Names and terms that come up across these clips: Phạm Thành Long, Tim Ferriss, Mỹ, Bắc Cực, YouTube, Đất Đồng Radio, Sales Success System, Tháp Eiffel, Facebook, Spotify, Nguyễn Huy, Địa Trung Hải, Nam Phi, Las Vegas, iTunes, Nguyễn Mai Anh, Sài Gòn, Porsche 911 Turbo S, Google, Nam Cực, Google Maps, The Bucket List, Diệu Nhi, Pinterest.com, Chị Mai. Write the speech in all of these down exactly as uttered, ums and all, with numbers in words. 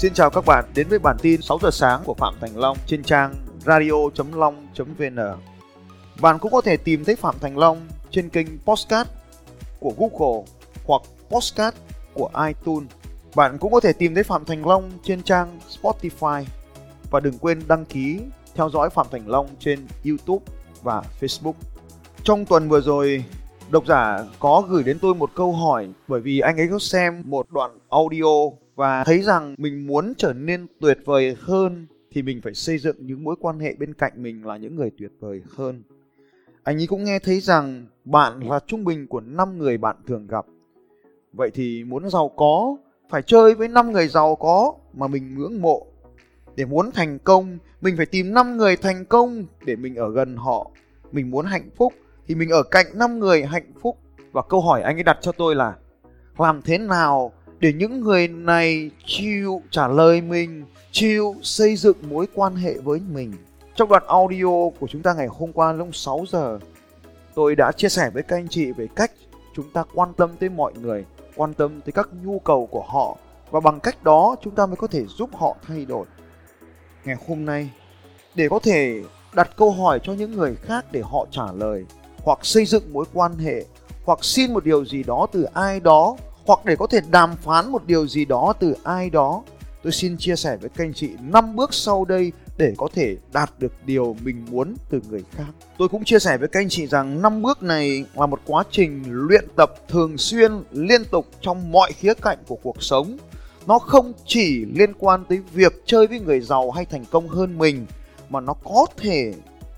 Xin chào các bạn đến với bản tin sáu giờ sáng của Phạm Thành Long trên trang radio chấm long chấm vn. Bạn cũng có thể tìm thấy Phạm Thành Long trên kênh podcast của Google hoặc podcast của iTunes. Bạn cũng có thể tìm thấy Phạm Thành Long trên trang Spotify. Và đừng quên đăng ký theo dõi Phạm Thành Long trên YouTube và Facebook. Trong tuần vừa rồi, độc giả có gửi đến tôi một câu hỏi bởi vì anh ấy có xem một đoạn audio và thấy rằng mình muốn trở nên tuyệt vời hơn thì mình phải xây dựng những mối quan hệ bên cạnh mình là những người tuyệt vời hơn. Anh ấy cũng nghe thấy rằng bạn là trung bình của năm người bạn thường gặp. Vậy thì muốn giàu có, phải chơi với năm người giàu có mà mình ngưỡng mộ. Để muốn thành công, mình phải tìm năm người thành công để mình ở gần họ. Mình muốn hạnh phúc thì mình ở cạnh năm người hạnh phúc. Và câu hỏi anh ấy đặt cho tôi là làm thế nào để những người này chịu trả lời mình, chịu xây dựng mối quan hệ với mình. Trong đoạn audio của chúng ta ngày hôm qua lúc sáu giờ, tôi đã chia sẻ với các anh chị về cách chúng ta quan tâm tới mọi người, quan tâm tới các nhu cầu của họ, và bằng cách đó chúng ta mới có thể giúp họ thay đổi. Ngày hôm nay, để có thể đặt câu hỏi cho những người khác để họ trả lời, hoặc xây dựng mối quan hệ, hoặc xin một điều gì đó từ ai đó, hoặc để có thể đàm phán một điều gì đó từ ai đó, tôi xin chia sẻ với các anh chị năm bước sau đây để có thể đạt được điều mình muốn từ người khác. Tôi cũng chia sẻ với các anh chị rằng năm bước này là một quá trình luyện tập thường xuyên, liên tục trong mọi khía cạnh của cuộc sống. Nó không chỉ liên quan tới việc chơi với người giàu hay thành công hơn mình, mà nó có thể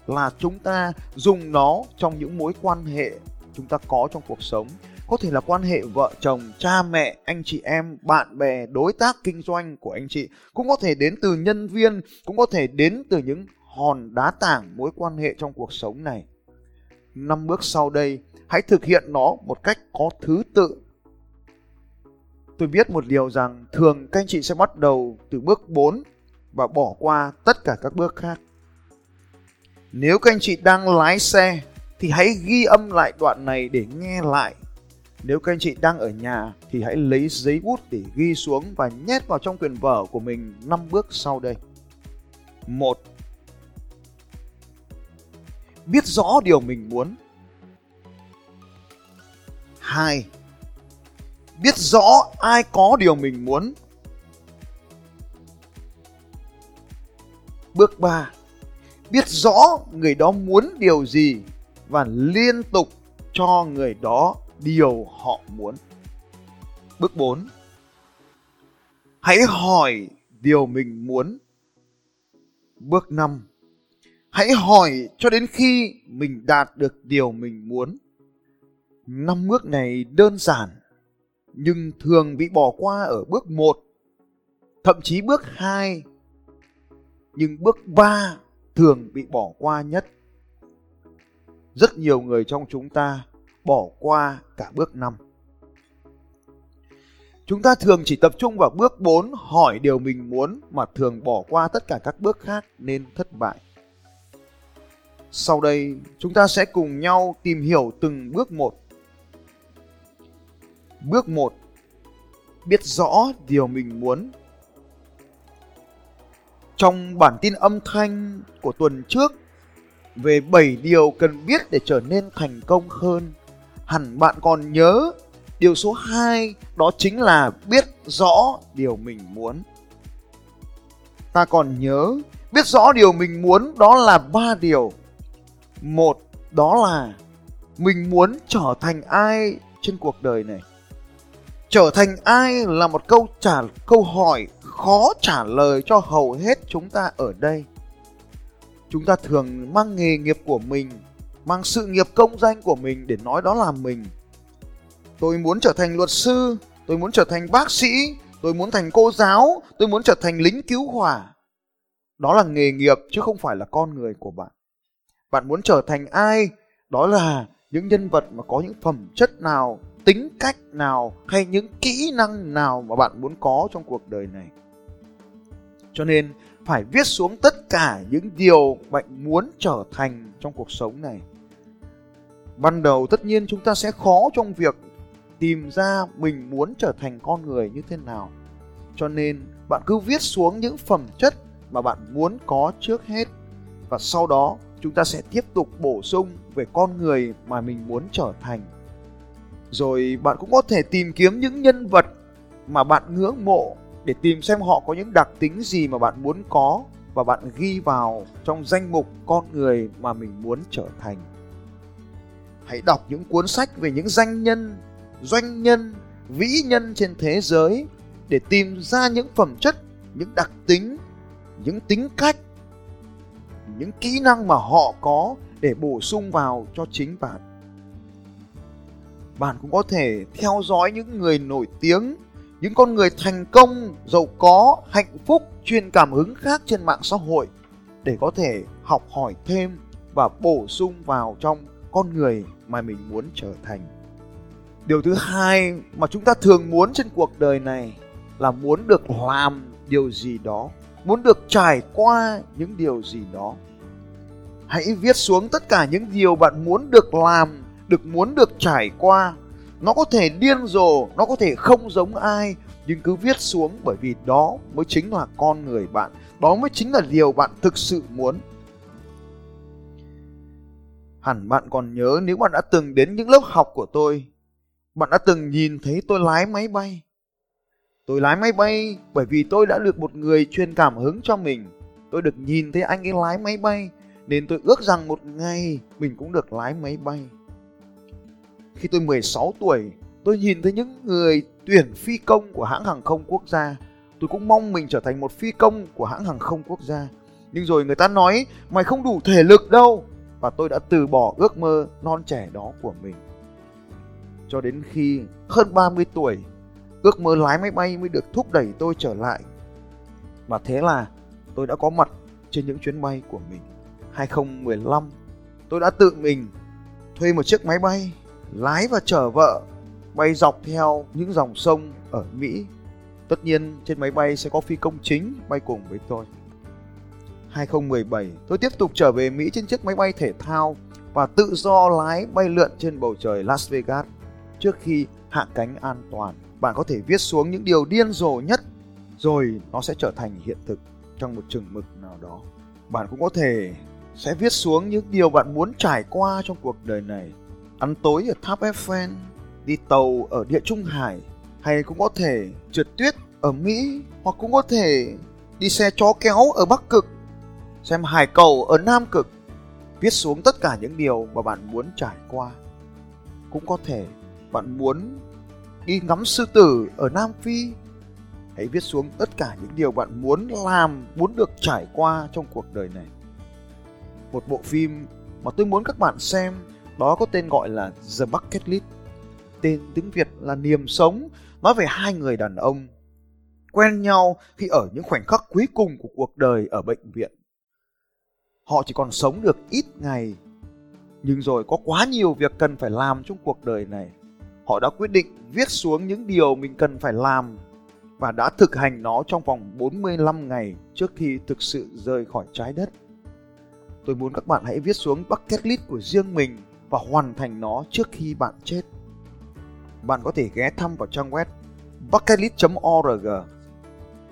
là chúng ta dùng nó trong những mối quan hệ chúng ta có trong cuộc sống. Có thể là quan hệ vợ chồng, cha mẹ, anh chị em, bạn bè, đối tác kinh doanh của anh chị. Cũng có thể đến từ nhân viên, cũng có thể đến từ những hòn đá tảng mối quan hệ trong cuộc sống này. Năm bước sau đây, hãy thực hiện nó một cách có thứ tự. Tôi biết một điều rằng thường các anh chị sẽ bắt đầu từ bước bốn và bỏ qua tất cả các bước khác. Nếu các anh chị đang lái xe thì hãy ghi âm lại đoạn này để nghe lại. Nếu các anh chị đang ở nhà thì hãy lấy giấy bút để ghi xuống và nhét vào trong quyển vở của mình năm bước sau đây. một. Biết rõ điều mình muốn. hai. Biết rõ ai có điều mình muốn. Bước ba. Biết rõ người đó muốn điều gì và liên tục cho người đó điều họ muốn. Bước bốn. Hãy hỏi điều mình muốn. Bước năm. Hãy hỏi cho đến khi mình đạt được điều mình muốn. Năm bước này đơn giản, nhưng thường bị bỏ qua ở bước một, thậm chí bước hai. Nhưng bước ba thường bị bỏ qua nhất. Rất nhiều người trong chúng ta bỏ qua cả bước năm. Chúng ta thường chỉ tập trung vào bước bốn, hỏi điều mình muốn, mà thường bỏ qua tất cả các bước khác nên thất bại. Sau đây chúng ta sẽ cùng nhau tìm hiểu từng bước một. Bước một. Biết rõ điều mình muốn. Trong bản tin âm thanh của tuần trước về bảy điều cần biết để trở nên thành công hơn, hẳn bạn còn nhớ điều số hai, đó chính là biết rõ điều mình muốn. Ta còn nhớ biết rõ điều mình muốn đó là ba điều. Một, đó là mình muốn trở thành ai trên cuộc đời này. Trở thành ai là một câu trả câu hỏi khó trả lời cho hầu hết chúng ta ở đây. Chúng ta thường mang nghề nghiệp của mình, mang sự nghiệp công danh của mình để nói đó là mình. Tôi muốn trở thành luật sư, tôi muốn trở thành bác sĩ, tôi muốn thành cô giáo, tôi muốn trở thành lính cứu hỏa. Đó là nghề nghiệp chứ không phải là con người của bạn. Bạn muốn trở thành ai? Đó là những nhân vật mà có những phẩm chất nào, tính cách nào hay những kỹ năng nào mà bạn muốn có trong cuộc đời này. Cho nên phải viết xuống tất cả những điều bạn muốn trở thành trong cuộc sống này. Ban đầu tất nhiên chúng ta sẽ khó trong việc tìm ra mình muốn trở thành con người như thế nào. Cho nên bạn cứ viết xuống những phẩm chất mà bạn muốn có trước hết, và sau đó chúng ta sẽ tiếp tục bổ sung về con người mà mình muốn trở thành. Rồi bạn cũng có thể tìm kiếm những nhân vật mà bạn ngưỡng mộ để tìm xem họ có những đặc tính gì mà bạn muốn có, và bạn ghi vào trong danh mục con người mà mình muốn trở thành. Hãy đọc những cuốn sách về những danh nhân, doanh nhân, vĩ nhân trên thế giới để tìm ra những phẩm chất, những đặc tính, những tính cách, những kỹ năng mà họ có để bổ sung vào cho chính bạn. Bạn cũng có thể theo dõi những người nổi tiếng, những con người thành công, giàu có, hạnh phúc, truyền cảm hứng khác trên mạng xã hội để có thể học hỏi thêm và bổ sung vào trong con người mà mình muốn trở thành. Điều thứ hai mà chúng ta thường muốn trên cuộc đời này là muốn được làm điều gì đó, muốn được trải qua những điều gì đó. Hãy viết xuống tất cả những điều bạn muốn được làm, được muốn được trải qua. Nó có thể điên rồ, nó có thể không giống ai, nhưng cứ viết xuống, bởi vì đó mới chính là con người bạn, đó mới chính là điều bạn thực sự muốn. Hẳn bạn còn nhớ, nếu bạn đã từng đến những lớp học của tôi, bạn đã từng nhìn thấy tôi lái máy bay. Tôi lái máy bay bởi vì tôi đã được một người truyền cảm hứng cho mình. Tôi được nhìn thấy anh ấy lái máy bay, nên tôi ước rằng một ngày mình cũng được lái máy bay. Khi tôi mười sáu tuổi, tôi nhìn thấy những người tuyển phi công của hãng hàng không quốc gia. Tôi cũng mong mình trở thành một phi công của hãng hàng không quốc gia. Nhưng rồi người ta nói, mày không đủ thể lực đâu. Và tôi đã từ bỏ ước mơ non trẻ đó của mình. Cho đến khi hơn ba mươi tuổi, ước mơ lái máy bay mới được thúc đẩy tôi trở lại. Và thế là tôi đã có mặt trên những chuyến bay của mình. hai không một năm, tôi đã tự mình thuê một chiếc máy bay, lái và chở vợ, bay dọc theo những dòng sông ở Mỹ. Tất nhiên trên máy bay sẽ có phi công chính bay cùng với tôi. hai không một bảy, tôi tiếp tục trở về Mỹ trên chiếc máy bay thể thao và tự do lái bay lượn trên bầu trời Las Vegas trước khi hạ cánh an toàn. Bạn có thể viết xuống những điều điên rồ nhất, rồi nó sẽ trở thành hiện thực trong một chừng mực nào đó. Bạn cũng có thể sẽ viết xuống những điều bạn muốn trải qua trong cuộc đời này. Ăn tối ở Tháp Eiffel, đi tàu ở Địa Trung Hải, hay cũng có thể trượt tuyết ở Mỹ, hoặc cũng có thể đi xe chó kéo ở Bắc Cực, xem hải cầu ở Nam Cực. Viết xuống tất cả những điều mà bạn muốn trải qua. Cũng có thể bạn muốn đi ngắm sư tử ở Nam Phi. Hãy viết xuống tất cả những điều bạn muốn làm, muốn được trải qua trong cuộc đời này. Một bộ phim mà tôi muốn các bạn xem đó có tên gọi là The Bucket List. Tên tiếng Việt là Niềm Sống, nói về hai người đàn ông quen nhau khi ở những khoảnh khắc cuối cùng của cuộc đời ở bệnh viện. Họ chỉ còn sống được ít ngày, nhưng rồi có quá nhiều việc cần phải làm trong cuộc đời này. Họ đã quyết định viết xuống những điều mình cần phải làm và đã thực hành nó trong vòng bốn mươi lăm ngày trước khi thực sự rời khỏi trái đất. Tôi muốn các bạn hãy viết xuống bucket list của riêng mình và hoàn thành nó trước khi bạn chết. Bạn có thể ghé thăm vào trang web bucketlist chấm org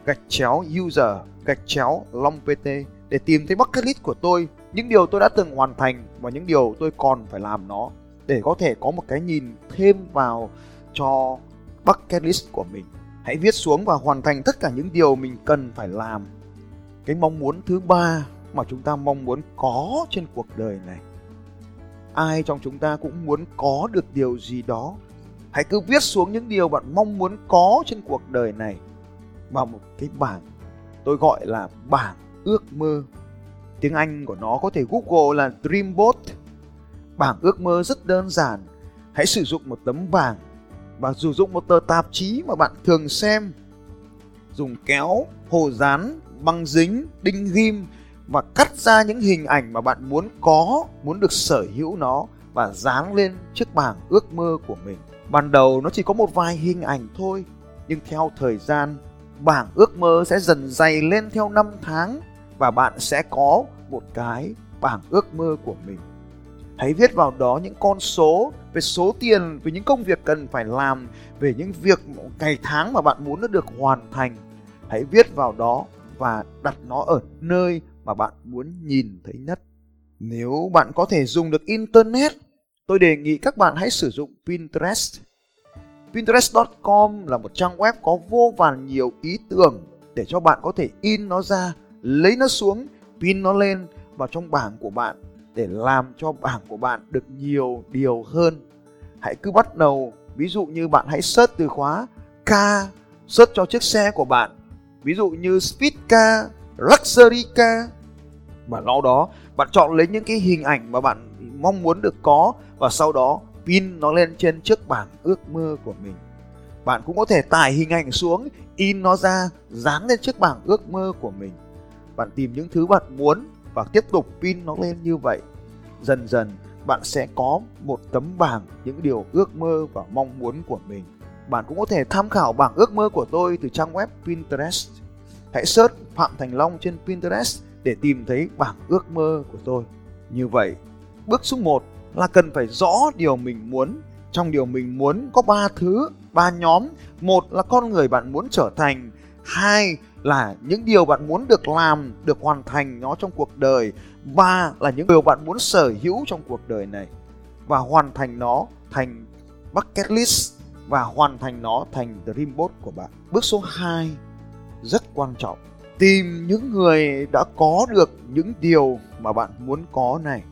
gạch chéo user gạch chéo long.vt để tìm thấy bucket list của tôi, những điều tôi đã từng hoàn thành và những điều tôi còn phải làm nó, để có thể có một cái nhìn thêm vào cho bucket list của mình. Hãy viết xuống và hoàn thành tất cả những điều mình cần phải làm. Cái mong muốn thứ ba mà chúng ta mong muốn có trên cuộc đời này. Ai trong chúng ta cũng muốn có được điều gì đó. Hãy cứ viết xuống những điều bạn mong muốn có trên cuộc đời này vào một cái bảng tôi gọi là bảng ước mơ. Tiếng Anh của nó có thể Google là Dream Board. Bảng ước mơ rất đơn giản. Hãy sử dụng một tấm bảng và sử dụng một tờ tạp chí mà bạn thường xem. Dùng kéo, hồ dán, băng dính, đinh ghim và cắt ra những hình ảnh mà bạn muốn có, muốn được sở hữu nó và dán lên chiếc bảng ước mơ của mình. Ban đầu nó chỉ có một vài hình ảnh thôi, nhưng theo thời gian, bảng ước mơ sẽ dần dày lên theo năm tháng và bạn sẽ có một cái bảng ước mơ của mình. Hãy viết vào đó những con số, về số tiền, về những công việc cần phải làm, về những việc ngày tháng mà bạn muốn nó được hoàn thành. Hãy viết vào đó và đặt nó ở nơi mà bạn muốn nhìn thấy nhất. Nếu bạn có thể dùng được Internet, tôi đề nghị các bạn hãy sử dụng Pinterest. Pinterest chấm com là một trang web có vô vàn nhiều ý tưởng để cho bạn có thể in nó ra, lấy nó xuống, pin nó lên vào trong bảng của bạn để làm cho bảng của bạn được nhiều điều hơn. Hãy cứ bắt đầu, ví dụ như bạn hãy search từ khóa car, search cho chiếc xe của bạn. Ví dụ như speed car, luxury car. Và sau đó bạn chọn lấy những cái hình ảnh mà bạn mong muốn được có và sau đó pin nó lên trên chiếc bảng ước mơ của mình. Bạn cũng có thể tải hình ảnh xuống, in nó ra, dán lên chiếc bảng ước mơ của mình. Bạn tìm những thứ bạn muốn và tiếp tục pin nó lên như vậy. Dần dần bạn sẽ có một tấm bảng những điều ước mơ và mong muốn của mình. Bạn cũng có thể tham khảo bảng ước mơ của tôi từ trang web Pinterest. Hãy search Phạm Thành Long trên Pinterest để tìm thấy bảng ước mơ của tôi. Như vậy, bước số một là cần phải rõ điều mình muốn. Trong điều mình muốn có ba thứ, ba nhóm. Một là con người bạn muốn trở thành. Hai là những điều bạn muốn được làm, được hoàn thành nó trong cuộc đời. Ba là những điều bạn muốn sở hữu trong cuộc đời này và hoàn thành nó thành bucket list và hoàn thành nó thành dream board của bạn. Bước số hai rất quan trọng. Tìm những người đã có được những điều mà bạn muốn có này.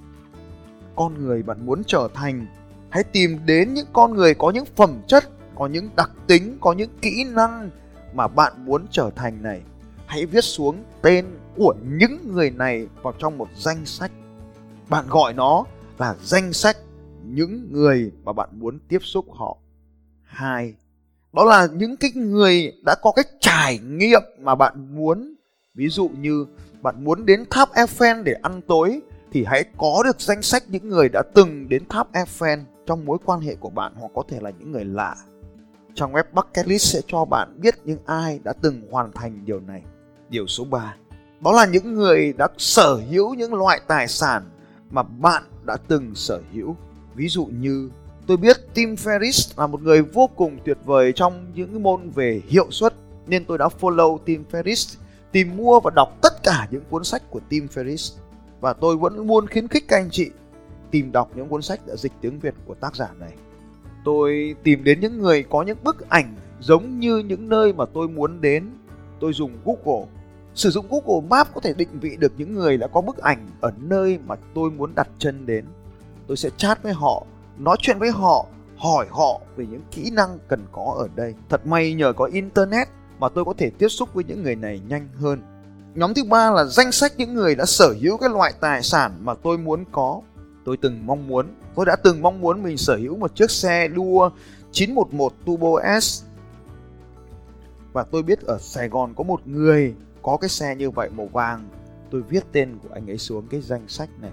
Con người bạn muốn trở thành, hãy tìm đến những con người có những phẩm chất, có những đặc tính, có những kỹ năng mà bạn muốn trở thành này. Hãy viết xuống tên của những người này vào trong một danh sách. Bạn gọi nó là danh sách những người mà bạn muốn tiếp xúc họ. Hai, đó là những cái người đã có cái trải nghiệm mà bạn muốn. Ví dụ như bạn muốn đến Tháp Eiffel để ăn tối thì hãy có được danh sách những người đã từng đến Tháp Eiffel trong mối quan hệ của bạn hoặc có thể là những người lạ. Trang web Bucket List sẽ cho bạn biết những ai đã từng hoàn thành điều này. Điều số ba, đó là những người đã sở hữu những loại tài sản mà bạn đã từng sở hữu. Ví dụ như tôi biết Tim Ferriss là một người vô cùng tuyệt vời trong những môn về hiệu suất nên tôi đã follow Tim Ferriss, tìm mua và đọc tất cả những cuốn sách của Tim Ferriss. Và tôi vẫn luôn khuyến khích các anh chị tìm đọc những cuốn sách đã dịch tiếng Việt của tác giả này. Tôi tìm đến những người có những bức ảnh giống như những nơi mà tôi muốn đến. Tôi dùng Google. Sử dụng Google Maps có thể định vị được những người đã có bức ảnh ở nơi mà tôi muốn đặt chân đến. Tôi sẽ chat với họ, nói chuyện với họ, hỏi họ về những kỹ năng cần có ở đây. Thật may nhờ có Internet mà tôi có thể tiếp xúc với những người này nhanh hơn. Nhóm thứ ba là danh sách những người đã sở hữu cái loại tài sản mà tôi muốn có. Tôi từng mong muốn, tôi đã từng mong muốn mình sở hữu một chiếc xe đua chín một một Turbo S. Và tôi biết ở Sài Gòn có một người có cái xe như vậy màu vàng. Tôi viết tên của anh ấy xuống cái danh sách này.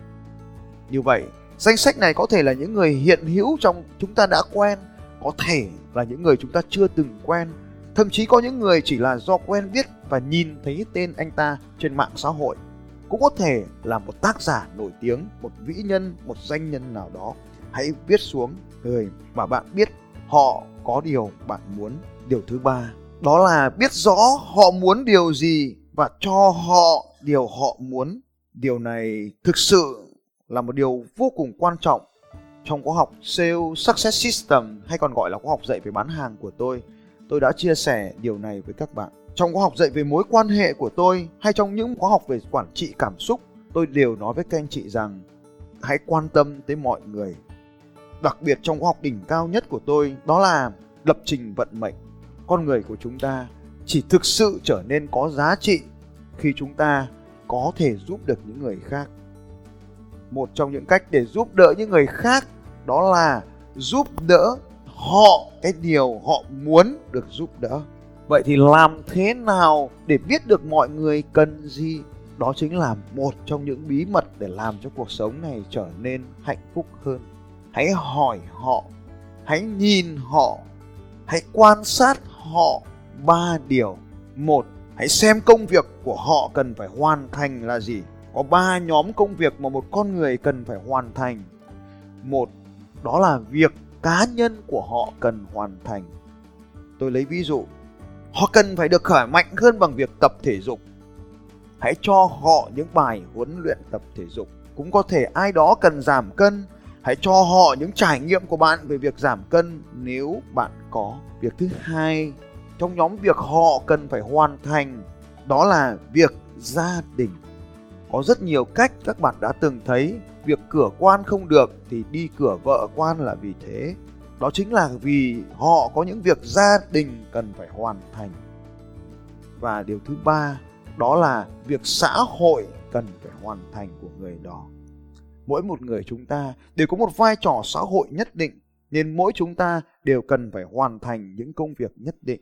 Như vậy, danh sách này có thể là những người hiện hữu trong chúng ta đã quen, có thể là những người chúng ta chưa từng quen. Thậm chí có những người chỉ là do quen biết và nhìn thấy tên anh ta trên mạng xã hội. Cũng có thể là một tác giả nổi tiếng, một vĩ nhân, một danh nhân nào đó. Hãy viết xuống người mà bạn biết họ có điều bạn muốn. Điều thứ ba, đó là biết rõ họ muốn điều gì và cho họ điều họ muốn. Điều này thực sự là một điều vô cùng quan trọng. Trong khóa học Sales Success System hay còn gọi là khóa học dạy về bán hàng của tôi, tôi đã chia sẻ điều này với các bạn. Trong khóa học dạy về mối quan hệ của tôi hay trong những khóa học về quản trị cảm xúc, tôi đều nói với các anh chị rằng hãy quan tâm tới mọi người. Đặc biệt trong khóa học đỉnh cao nhất của tôi, đó là lập trình vận mệnh. Con người của chúng ta chỉ thực sự trở nên có giá trị khi chúng ta có thể giúp được những người khác. Một trong những cách để giúp đỡ những người khác đó là giúp đỡ họ cái điều họ muốn được giúp đỡ. Vậy thì làm thế nào để biết được mọi người cần gì? Đó chính là một trong những bí mật để làm cho cuộc sống này trở nên hạnh phúc hơn. Hãy hỏi họ, hãy nhìn họ, hãy quan sát họ. Ba điều. Một, hãy xem công việc của họ cần phải hoàn thành là gì. Có ba nhóm công việc mà một con người cần phải hoàn thành. Một, đó là việc cá nhân của họ cần hoàn thành. Tôi lấy ví dụ. Họ cần phải được khởi mạnh hơn bằng việc tập thể dục. Hãy cho họ những bài huấn luyện tập thể dục. Cũng có thể ai đó cần giảm cân, hãy cho họ những trải nghiệm của bạn về việc giảm cân nếu bạn có. Việc thứ hai, trong nhóm việc họ cần phải hoàn thành, đó là việc gia đình. Có rất nhiều cách các bạn đã từng thấy, việc cửa quan không được thì đi cửa vợ quan là vì thế. Đó chính là vì họ có những việc gia đình cần phải hoàn thành. Và điều thứ ba, đó là việc xã hội cần phải hoàn thành của người đó. Mỗi một người chúng ta đều có một vai trò xã hội nhất định, nên mỗi chúng ta đều cần phải hoàn thành những công việc nhất định.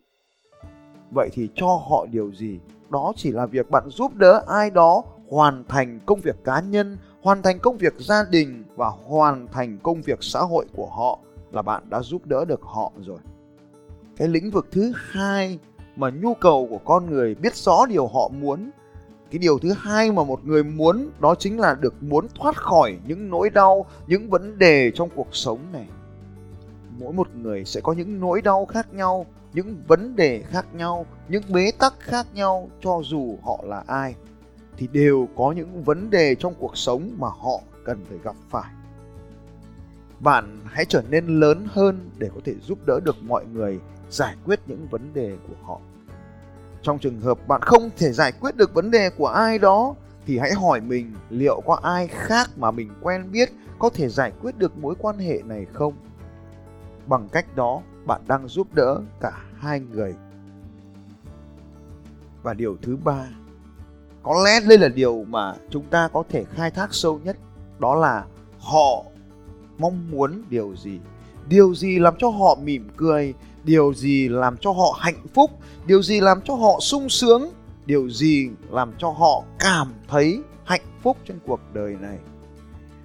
Vậy thì cho họ điều gì? Đó chỉ là việc bạn giúp đỡ ai đó hoàn thành công việc cá nhân, hoàn thành công việc gia đình và hoàn thành công việc xã hội của họ là bạn đã giúp đỡ được họ rồi. Cái lĩnh vực thứ hai mà nhu cầu của con người biết rõ điều họ muốn, cái điều thứ hai mà một người muốn đó chính là được muốn thoát khỏi những nỗi đau, những vấn đề trong cuộc sống này. Mỗi một người sẽ có những nỗi đau khác nhau, những vấn đề khác nhau, những bế tắc khác nhau, cho dù họ là ai thì đều có những vấn đề trong cuộc sống mà họ cần phải gặp phải. Bạn hãy trở nên lớn hơn để có thể giúp đỡ được mọi người giải quyết những vấn đề của họ. Trong trường hợp bạn không thể giải quyết được vấn đề của ai đó thì hãy hỏi mình liệu có ai khác mà mình quen biết có thể giải quyết được mối quan hệ này không? Bằng cách đó, bạn đang giúp đỡ cả hai người. Và điều thứ ba, có lẽ đây là điều mà chúng ta có thể khai thác sâu nhất, đó là họ mong muốn điều gì? Điều gì làm cho họ mỉm cười? Điều gì làm cho họ hạnh phúc? Điều gì làm cho họ sung sướng? Điều gì làm cho họ cảm thấy hạnh phúc trên cuộc đời này?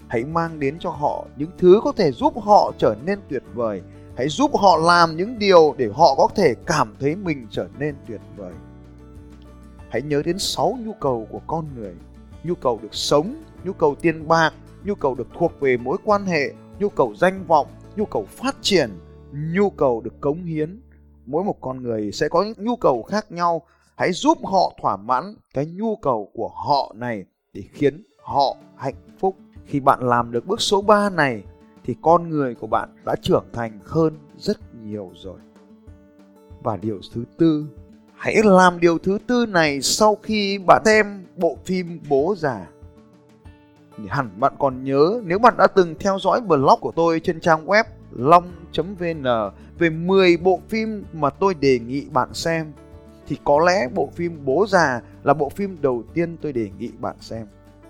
Hãy mang đến cho họ những thứ có thể giúp họ trở nên tuyệt vời. Hãy giúp họ làm những điều để họ có thể cảm thấy mình trở nên tuyệt vời. Hãy nhớ đến sáu nhu cầu của con người. Nhu cầu được sống, nhu cầu tiền bạc, nhu cầu được thuộc về mối quan hệ, nhu cầu danh vọng, nhu cầu phát triển, nhu cầu được cống hiến. Mỗi một con người sẽ có những nhu cầu khác nhau. Hãy giúp họ thỏa mãn cái nhu cầu của họ này để khiến họ hạnh phúc. Khi bạn làm được bước số ba này thì con người của bạn đã trưởng thành hơn rất nhiều rồi. Và điều thứ tư, hãy làm điều thứ tư này sau khi bạn xem bộ phim Bố Già. Hẳn bạn còn nhớ nếu bạn đã từng theo dõi blog của tôi trên trang web long chấm vê en về mười bộ phim mà tôi đề nghị bạn xem, thì có lẽ bộ phim Bố Già là bộ phim đầu tiên tôi đề nghị bạn xem.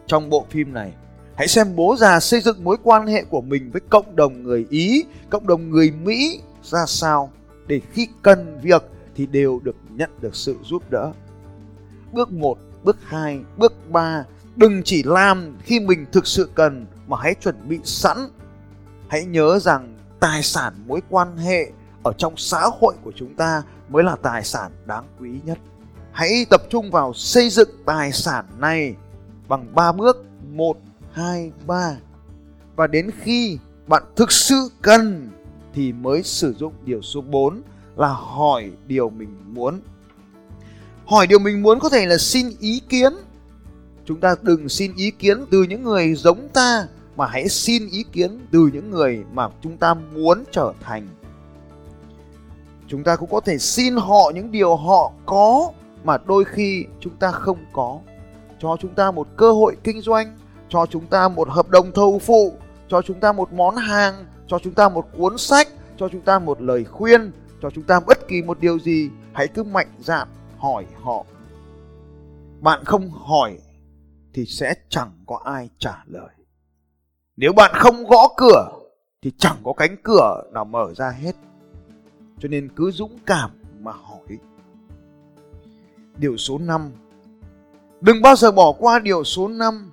Trong bộ phim này, hãy xem Bố Già xây dựng mối quan hệ của mình với cộng đồng người Ý, cộng đồng người Mỹ ra sao để khi cần việc thì đều được nhận được sự giúp đỡ. Bước một, bước hai, bước ba, đừng chỉ làm khi mình thực sự cần mà hãy chuẩn bị sẵn. Hãy nhớ rằng tài sản mối quan hệ ở trong xã hội của chúng ta mới là tài sản đáng quý nhất. Hãy tập trung vào xây dựng tài sản này bằng ba bước, một, hai, ba. Và đến khi bạn thực sự cần thì mới sử dụng điều số bốn là hỏi điều mình muốn. Hỏi điều mình muốn có thể là xin ý kiến. Chúng ta đừng xin ý kiến từ những người giống ta, mà hãy xin ý kiến từ những người mà chúng ta muốn trở thành. Chúng ta cũng có thể xin họ những điều họ có mà đôi khi chúng ta không có. Cho chúng ta một cơ hội kinh doanh, cho chúng ta một hợp đồng thầu phụ, cho chúng ta một món hàng, cho chúng ta một cuốn sách, cho chúng ta một lời khuyên, cho chúng ta bất kỳ một điều gì. Hãy cứ mạnh dạn hỏi họ. Bạn không hỏi thì sẽ chẳng có ai trả lời. Nếu bạn không gõ cửa thì chẳng có cánh cửa nào mở ra hết. Cho nên cứ dũng cảm mà hỏi. Điều số năm, đừng bao giờ bỏ qua điều số năm.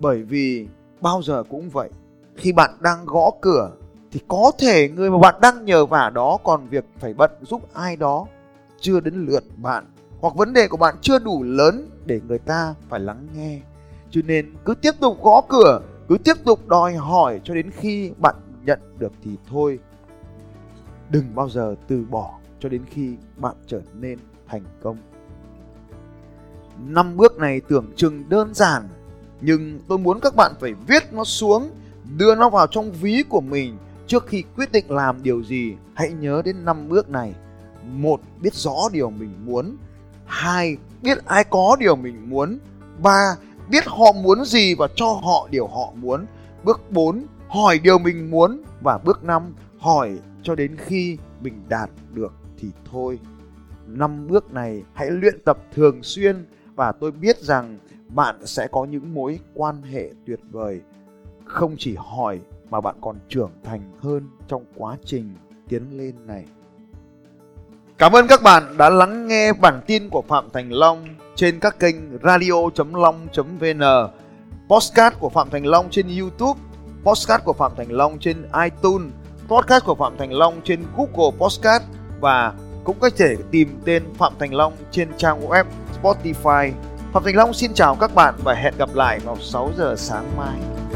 Bởi vì bao giờ cũng vậy, khi bạn đang gõ cửa thì có thể người mà bạn đang nhờ vả đó còn việc phải bận giúp ai đó, chưa đến lượt bạn, hoặc vấn đề của bạn chưa đủ lớn để người ta phải lắng nghe. Cho nên cứ tiếp tục gõ cửa, cứ tiếp tục đòi hỏi cho đến khi bạn nhận được thì thôi. Đừng bao giờ từ bỏ cho đến khi bạn trở nên thành công. Năm bước này tưởng chừng đơn giản, nhưng tôi muốn các bạn phải viết nó xuống, đưa nó vào trong ví của mình. Trước khi quyết định làm điều gì, hãy nhớ đến năm bước này. Một, biết rõ điều mình muốn. Hai, biết ai có điều mình muốn. Ba, biết họ muốn gì và cho họ điều họ muốn. Bước bốn, hỏi điều mình muốn. Và bước năm, hỏi cho đến khi mình đạt được thì thôi. Năm bước này hãy luyện tập thường xuyên và tôi biết rằng bạn sẽ có những mối quan hệ tuyệt vời. Không chỉ hỏi mà bạn còn trưởng thành hơn trong quá trình tiến lên này. Cảm ơn các bạn đã lắng nghe bản tin của Phạm Thành Long trên các kênh radio chấm long chấm vn, podcast của Phạm Thành Long trên YouTube, podcast của Phạm Thành Long trên iTunes, podcast của Phạm Thành Long trên Google Podcast và cũng có thể tìm tên Phạm Thành Long trên trang web Spotify. Phạm Thành Long xin chào các bạn và hẹn gặp lại vào sáu giờ sáng mai.